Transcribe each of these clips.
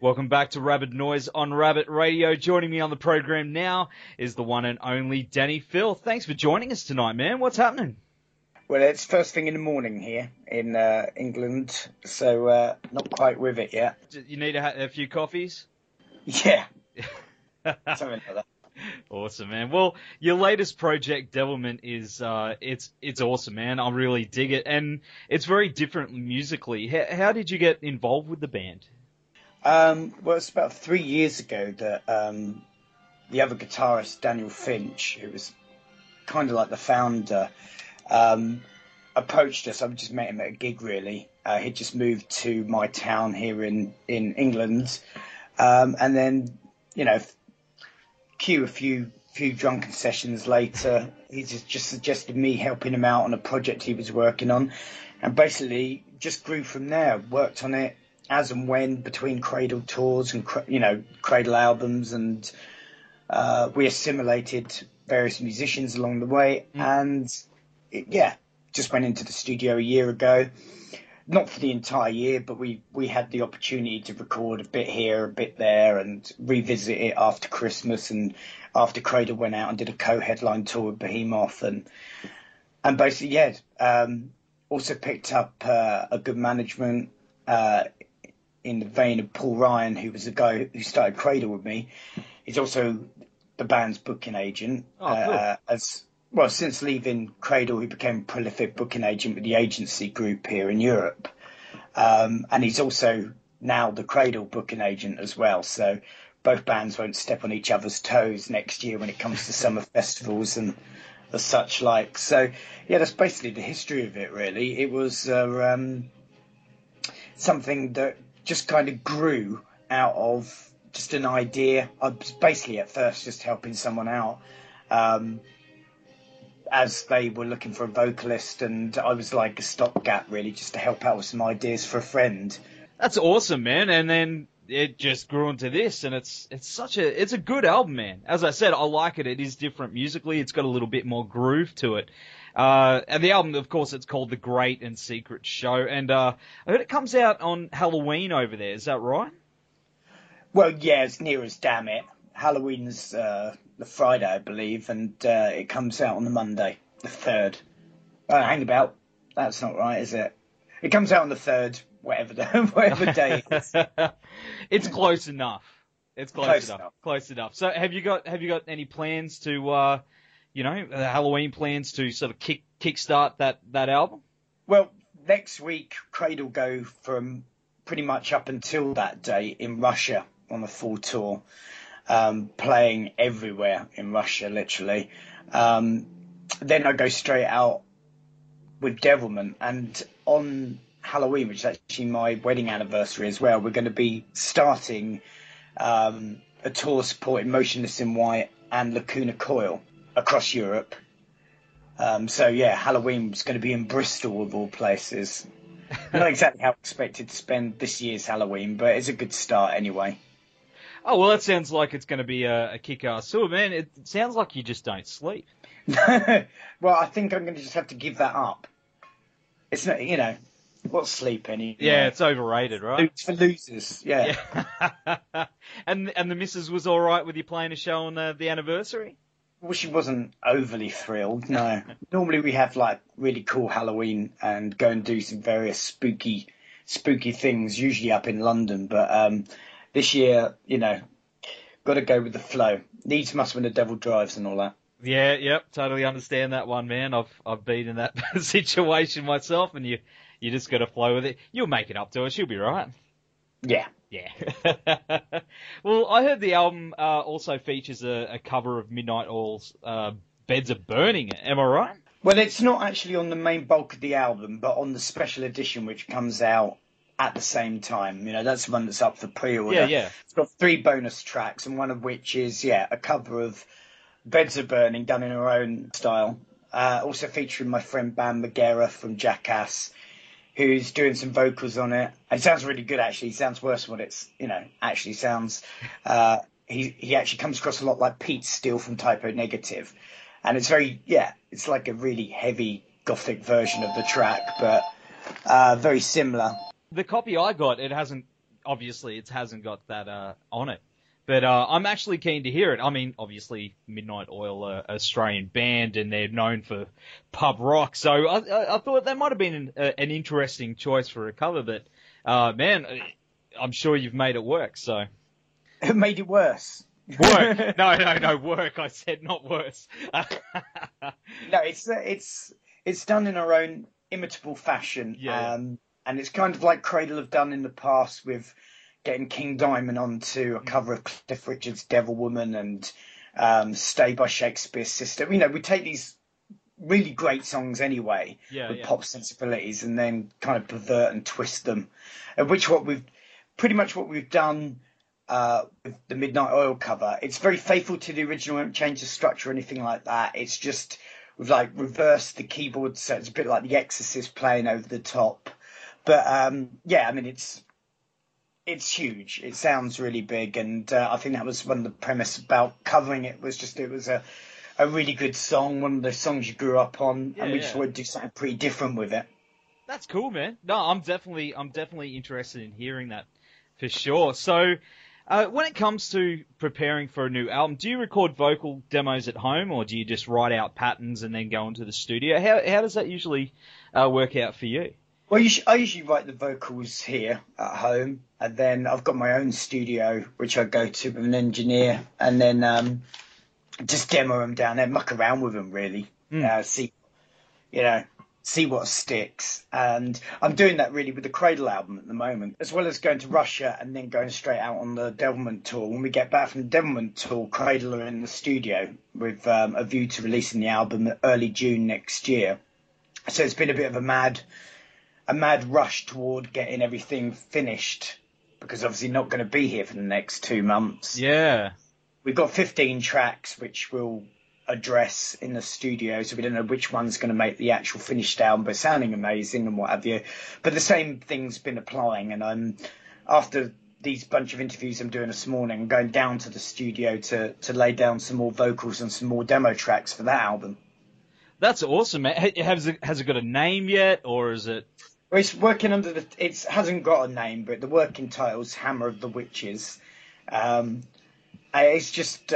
Welcome back to Rabbit Noise on Rabbit Radio. Joining me on the program now is the one and only Danny Phil. Thanks for joining us tonight, man. What's happening? Well, it's first thing in the morning here in England, so not quite with it yet. You need a few coffees? Yeah. Something like that. Awesome, man. Well, your latest project, Devilment, is it's awesome, man. I really dig it, and it's very different musically. How did you get involved with the band? Well, it's about 3 years ago that the other guitarist, Daniel Finch, who was kind of like the founder, approached us. I just met him at a gig, really. He'd just moved to my town here in England. And then, you know, a few drunken sessions later, he just suggested me helping him out on a project he was working on. And basically just grew from there, worked on it as and when between Cradle tours and, you know, Cradle albums, and we assimilated various musicians along the way. And just went into the studio a year ago, not for the entire year, but we had the opportunity to record a bit here, a bit there, and revisit it after Christmas and after Cradle went out and did a co-headline tour with Behemoth, and basically also picked up a good management in the vein of Paul Ryan, who was the guy who started Cradle with me. He's also the band's booking agent. Oh, cool. Since leaving Cradle, he became a prolific booking agent with the agency group here in Europe. And he's also now the Cradle booking agent as well. So both bands won't step on each other's toes next year when it comes to summer festivals and such like. So, yeah, that's basically the history of it, really. It was something that just kind of grew out of just an idea. I was basically at first just helping someone out as they were looking for a vocalist, and I was like a stopgap, really, just to help out with some ideas for a friend. That's awesome, man. And then it just grew into this, and it's a good album, man. As I said, I like it. It is different musically. It's got a little bit more groove to it. And the album, of course, it's called The Great and Secret Show. And I heard it comes out on Halloween over there. Is that right? Well, yeah, it's near as damn it. Halloween's the Friday, I believe, and it comes out on the Monday, the 3rd. Hang about. That's not right, is it? It comes out on the 3rd, whatever day it is. It's close enough. Close enough. So have you got any plans to... Halloween plans to sort of kickstart that album? Well, next week, Cradle go from pretty much up until that day in Russia on a full tour, playing everywhere in Russia, literally. Then I go straight out with Devilment. And on Halloween, which is actually my wedding anniversary as well, we're going to be starting a tour supporting Motionless in White and Lacuna Coil across Europe. Halloween's going to be in Bristol, of all places. Not exactly how I expected to spend this year's Halloween, but it's a good start anyway. Oh, well, that sounds like it's going to be a kick-ass tour, man. It sounds like you just don't sleep. Well, I think I'm going to just have to give that up. It's not, you know, what's sleep anyway? Yeah, it's overrated, right? It's for losers, yeah. And the missus was all right with you playing a show on the anniversary? Well, she wasn't overly thrilled, no. Normally we have, like, really cool Halloween and go and do some various spooky things, usually up in London. But this year, you know, got to go with the flow. Needs must when the devil drives and all that. Yeah, yep, totally understand that one, man. I've been in that situation myself, and you just got to flow with it. You'll make it up to her. She'll be right. Yeah. Yeah. Well, I heard the album also features a cover of Midnight Oil's Beds Are Burning. Am I right? Well, it's not actually on the main bulk of the album, but on the special edition, which comes out at the same time. You know, that's the one that's up for pre-order. Yeah, yeah. It's got 3 bonus tracks, and one of which is, yeah, a cover of Beds Are Burning, done in her own style. Also featuring my friend Bam Magera from Jackass, who's doing some vocals on it. It sounds really good, actually. It sounds worse than what it's, you know, actually sounds. He actually comes across a lot like Pete Steele from Type O Negative. And it's very, yeah, it's like a really heavy gothic version of the track, but very similar. The copy I got, it hasn't, obviously, it hasn't got that on it. But I'm actually keen to hear it. I mean, obviously, Midnight Oil are an Australian band, and they're known for pub rock. So I thought that might have been an interesting choice for a cover. But, man, I'm sure you've made it work. So it made it worse. Work? No, work. I said not worse. No, it's done in our own imitable fashion. Yeah. And it's kind of like Cradle have done in the past with getting King Diamond onto a cover of Cliff Richard's Devil Woman and Stay by Shakespeare's Sister. You know, we take these really great songs anyway with pop sensibilities and then kind of pervert and twist them, which we've done with the Midnight Oil cover. It's very faithful to the original, won't change the structure or anything like that. It's just we've like reversed the keyboard, so it's a bit like The Exorcist playing over the top. But yeah, I mean, it's huge. It sounds really big, and I think that was one of the premise about covering it was just it was a really good song, one of those songs you grew up on, and we just wanted to do something pretty different with it. That's cool, man. No, I'm definitely interested in hearing that for sure. So, when it comes to preparing for a new album, do you record vocal demos at home, or do you just write out patterns and then go into the studio? How does that usually work out for you? Well, I usually write the vocals here at home, and then I've got my own studio, which I go to with an engineer, and then just demo them down there, muck around with them, really, see what sticks. And I'm doing that, really, with the Cradle album at the moment, as well as going to Russia and then going straight out on the Devilment tour. When we get back from the Devilment tour, Cradle are in the studio with a view to releasing the album early June next year. So it's been a bit of a mad rush toward getting everything finished, because obviously not going to be here for the next 2 months. Yeah. We've got 15 tracks, which we'll address in the studio, so we don't know which one's going to make the actual finished album, but sounding amazing and what have you. But the same thing's been applying, and I'm, after these bunch of interviews I'm doing this morning, I'm going down to the studio to lay down some more vocals and some more demo tracks for that album. That's awesome, man. Has it got a name yet, or is it... It's working under the... It hasn't got a name, but the working title's Hammer of the Witches. It's just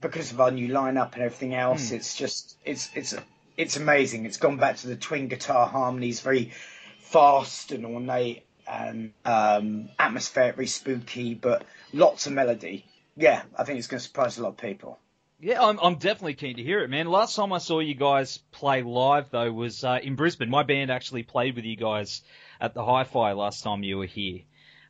because of our new lineup and everything else. It's just it's amazing. It's gone back to the twin guitar harmonies, very fast and ornate and atmospheric, very spooky, but lots of melody. Yeah, I think it's going to surprise a lot of people. Yeah, I'm definitely keen to hear it, man. Last time I saw you guys play live, though, was in Brisbane. My band actually played with you guys at the Hi-Fi last time you were here.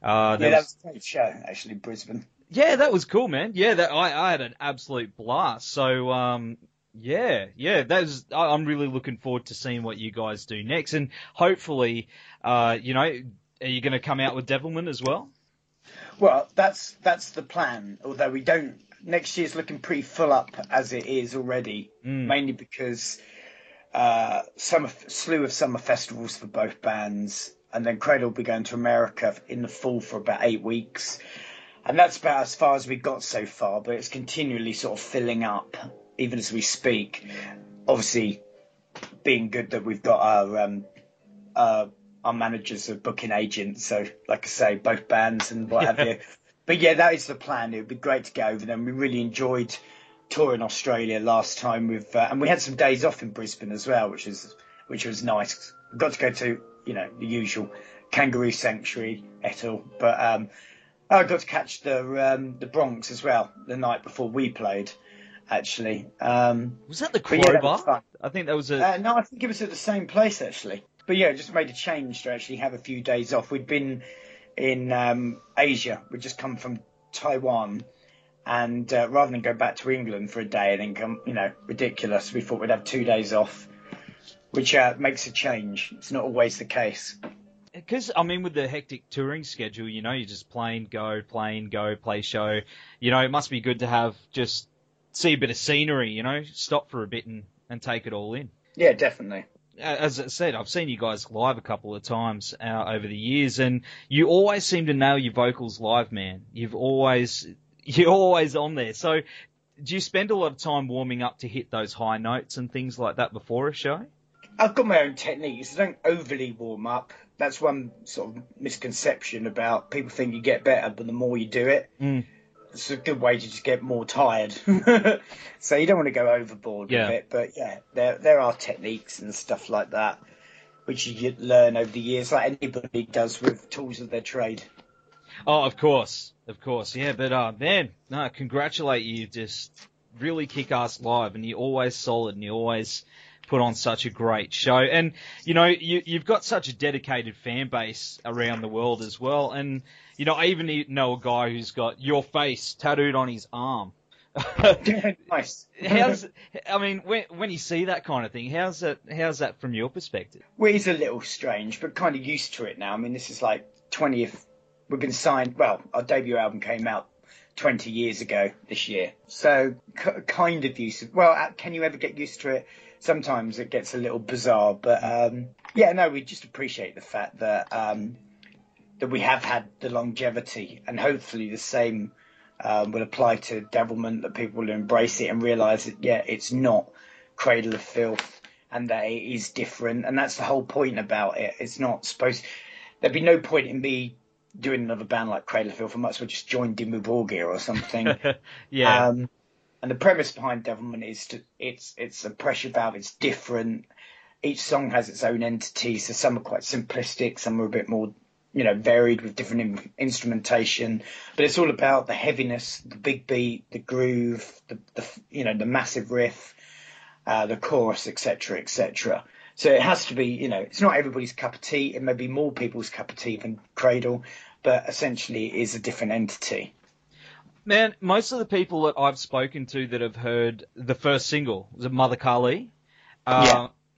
That was a great show, actually, Brisbane. Yeah, that was cool, man. Yeah, I had an absolute blast. So, I'm really looking forward to seeing what you guys do next. And hopefully, are you going to come out with Devilman as well? Well, that's the plan, although we don't. Next year's looking pretty full up as it is already, mainly because slew of summer festivals for both bands, and then Cradle will be going to America in the fall for about 8 weeks, and that's about as far as we got so far, but it's continually sort of filling up, even as we speak. Obviously, being good that we've got our managers are booking agents, so like I say, both bands and what have you. But yeah, that is the plan. It would be great to get over them. We really enjoyed touring Australia last time, and we had some days off in Brisbane as well, which was nice. We got to go to the usual Kangaroo Sanctuary, Ethel, but I got to catch the Bronx as well the night before we played. Actually, was that the Crowbar? Yeah, that was fun. I think that was no, I think it was at the same place actually. But yeah, it just made a change to actually have a few days off. We'd been in Asia. We just come from Taiwan, and rather than go back to England for a day and then come, ridiculous, we thought we'd have 2 days off which makes a change. It's not always the case. Because, I mean, with the hectic touring schedule, you know, you're just plane, go, play show. You know, it must be good to have just see a bit of scenery, you know, stop for a bit and take it all in. Yeah, definitely. As I said, I've seen you guys live a couple of times over the years, and you always seem to nail your vocals live, man. You're always on there. So do you spend a lot of time warming up to hit those high notes and things like that before a show? I've got my own techniques. I don't overly warm up. That's one sort of misconception about people think you get better, but the more you do it, it's a good way to just get more tired. So you don't want to go overboard with it. But yeah, there are techniques and stuff like that, which you learn over the years, like anybody does with tools of their trade. Oh, of course. Yeah, but man, no, I congratulate you. Just really kick-ass live, and you're always solid, and you always put on such a great show. And, you know, you've got such a dedicated fan base around the world as well. And, you know, I even know a guy who's got your face tattooed on his arm. Nice. When you see that kind of thing, how's that from your perspective? Well, he's a little strange, but kind of used to it now. I mean, this is like 20th. We've been signed, well, our debut album came out 20 years ago this year. So kind of used to it. Well, can you ever get used to it? Sometimes it gets a little bizarre, but we just appreciate the fact that that we have had the longevity, and hopefully the same will apply to Devilment, that people will embrace it and realise that, yeah, it's not Cradle of Filth, and that it is different, and that's the whole point about it. It's not supposed... There'd be no point in me doing another band like Cradle of Filth. I might as well just join Dimmu Borgir or something. Yeah. And the premise behind Devilment is it's a pressure valve. It's different. Each song has its own entity. So some are quite simplistic. Some are a bit more, you know, varied with different instrumentation. But it's all about the heaviness, the big beat, the groove, the massive riff, the chorus, etc., etc. So it has to be, you know, it's not everybody's cup of tea. It may be more people's cup of tea than Cradle, but essentially it is a different entity. Man, most of the people that I've spoken to that have heard the first single, Mother Carly,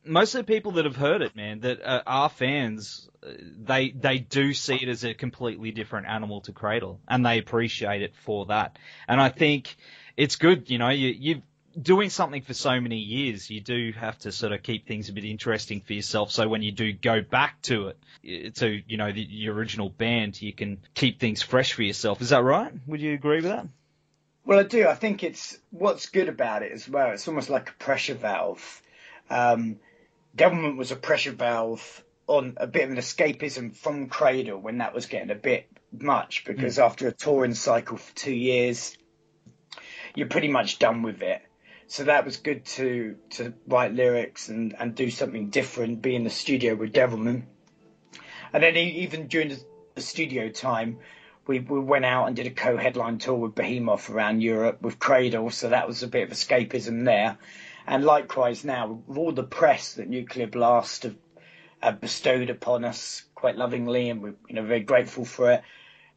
most of the people that have heard it, man, that are fans, they do see it as a completely different animal to Cradle, and they appreciate it for that. And I think it's good, you know, you've doing something for so many years, you do have to sort of keep things a bit interesting for yourself. So when you do go back to it, to, you know, your original band, you can keep things fresh for yourself. Is that right? Would you agree with that? Well, I do. I think it's what's good about it as well. It's almost like a pressure valve. Devilment was a pressure valve on a bit of an escapism from Cradle when that was getting a bit much, because after a touring cycle for 2 years, you're pretty much done with it. So that was good to write lyrics and do something different, be in the studio with Devilment. And then even during the studio time, we went out and did a co-headline tour with Behemoth around Europe with Cradle, so that was a bit of escapism there. And likewise now, with all the press that Nuclear Blast have bestowed upon us quite lovingly, and we're, you know, very grateful for it,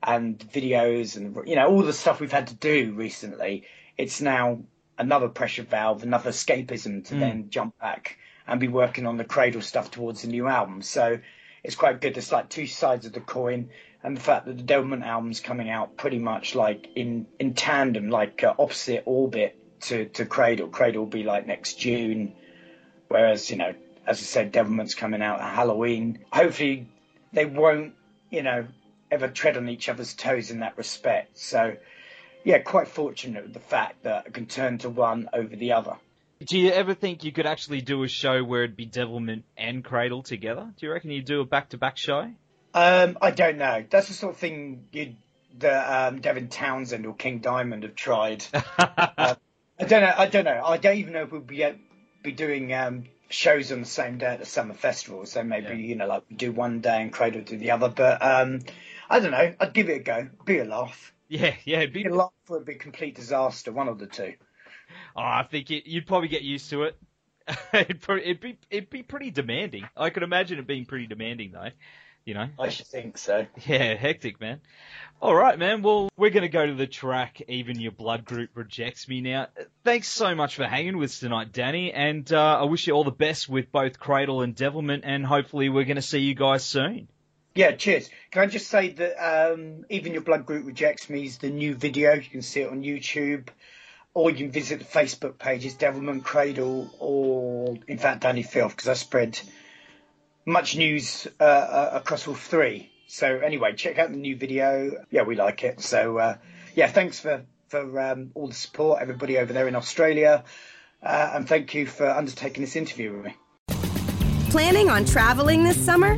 and videos and, you know, all the stuff we've had to do recently, it's now another pressure valve, another escapism to then jump back and be working on the Cradle stuff towards the new album. So it's quite good. It's like two sides of the coin. And the fact that the Devilment album's coming out pretty much like in tandem, like opposite orbit to Cradle. Cradle will be like next June. Whereas, you know, as I said, Devilment's coming out at Halloween. Hopefully they won't, you know, ever tread on each other's toes in that respect. So, yeah, quite fortunate with the fact that I can turn to one over the other. Do you ever think you could actually do a show where it'd be Devilment and Cradle together? Do you reckon you'd do a back-to-back show? I don't know. That's the sort of thing Devin Townsend or King Diamond have tried. I don't know. I don't even know if we'll be doing shows on the same day at the summer festival. So maybe, you know, like we do one day and Cradle do the other. But I don't know. I'd give it a go. It'd be a laugh. Yeah, it'd be a lot for a big complete disaster, one of the two. Oh, I think you'd probably get used to it. It'd be pretty demanding. I could imagine it being pretty demanding, though. you know. I should think so. Yeah, hectic, man. All right, man. Well, we're going to go to the track Even Your Blood Group Rejects Me Now. Thanks so much for hanging with us tonight, Danny, and I wish you all the best with both Cradle and Devilment, and hopefully we're going to see you guys soon. Yeah, cheers. Can I just say that Even Your Blood Group Rejects Me is the new video. You can see it on YouTube, or you can visit the Facebook pages, Devilment, Cradle, or, in fact, Danny Phil, because I spread much news across all three. So, anyway, check out the new video. Yeah, we like it. So, yeah, thanks for all the support, everybody over there in Australia, and thank you for undertaking this interview with me. Planning on traveling this summer?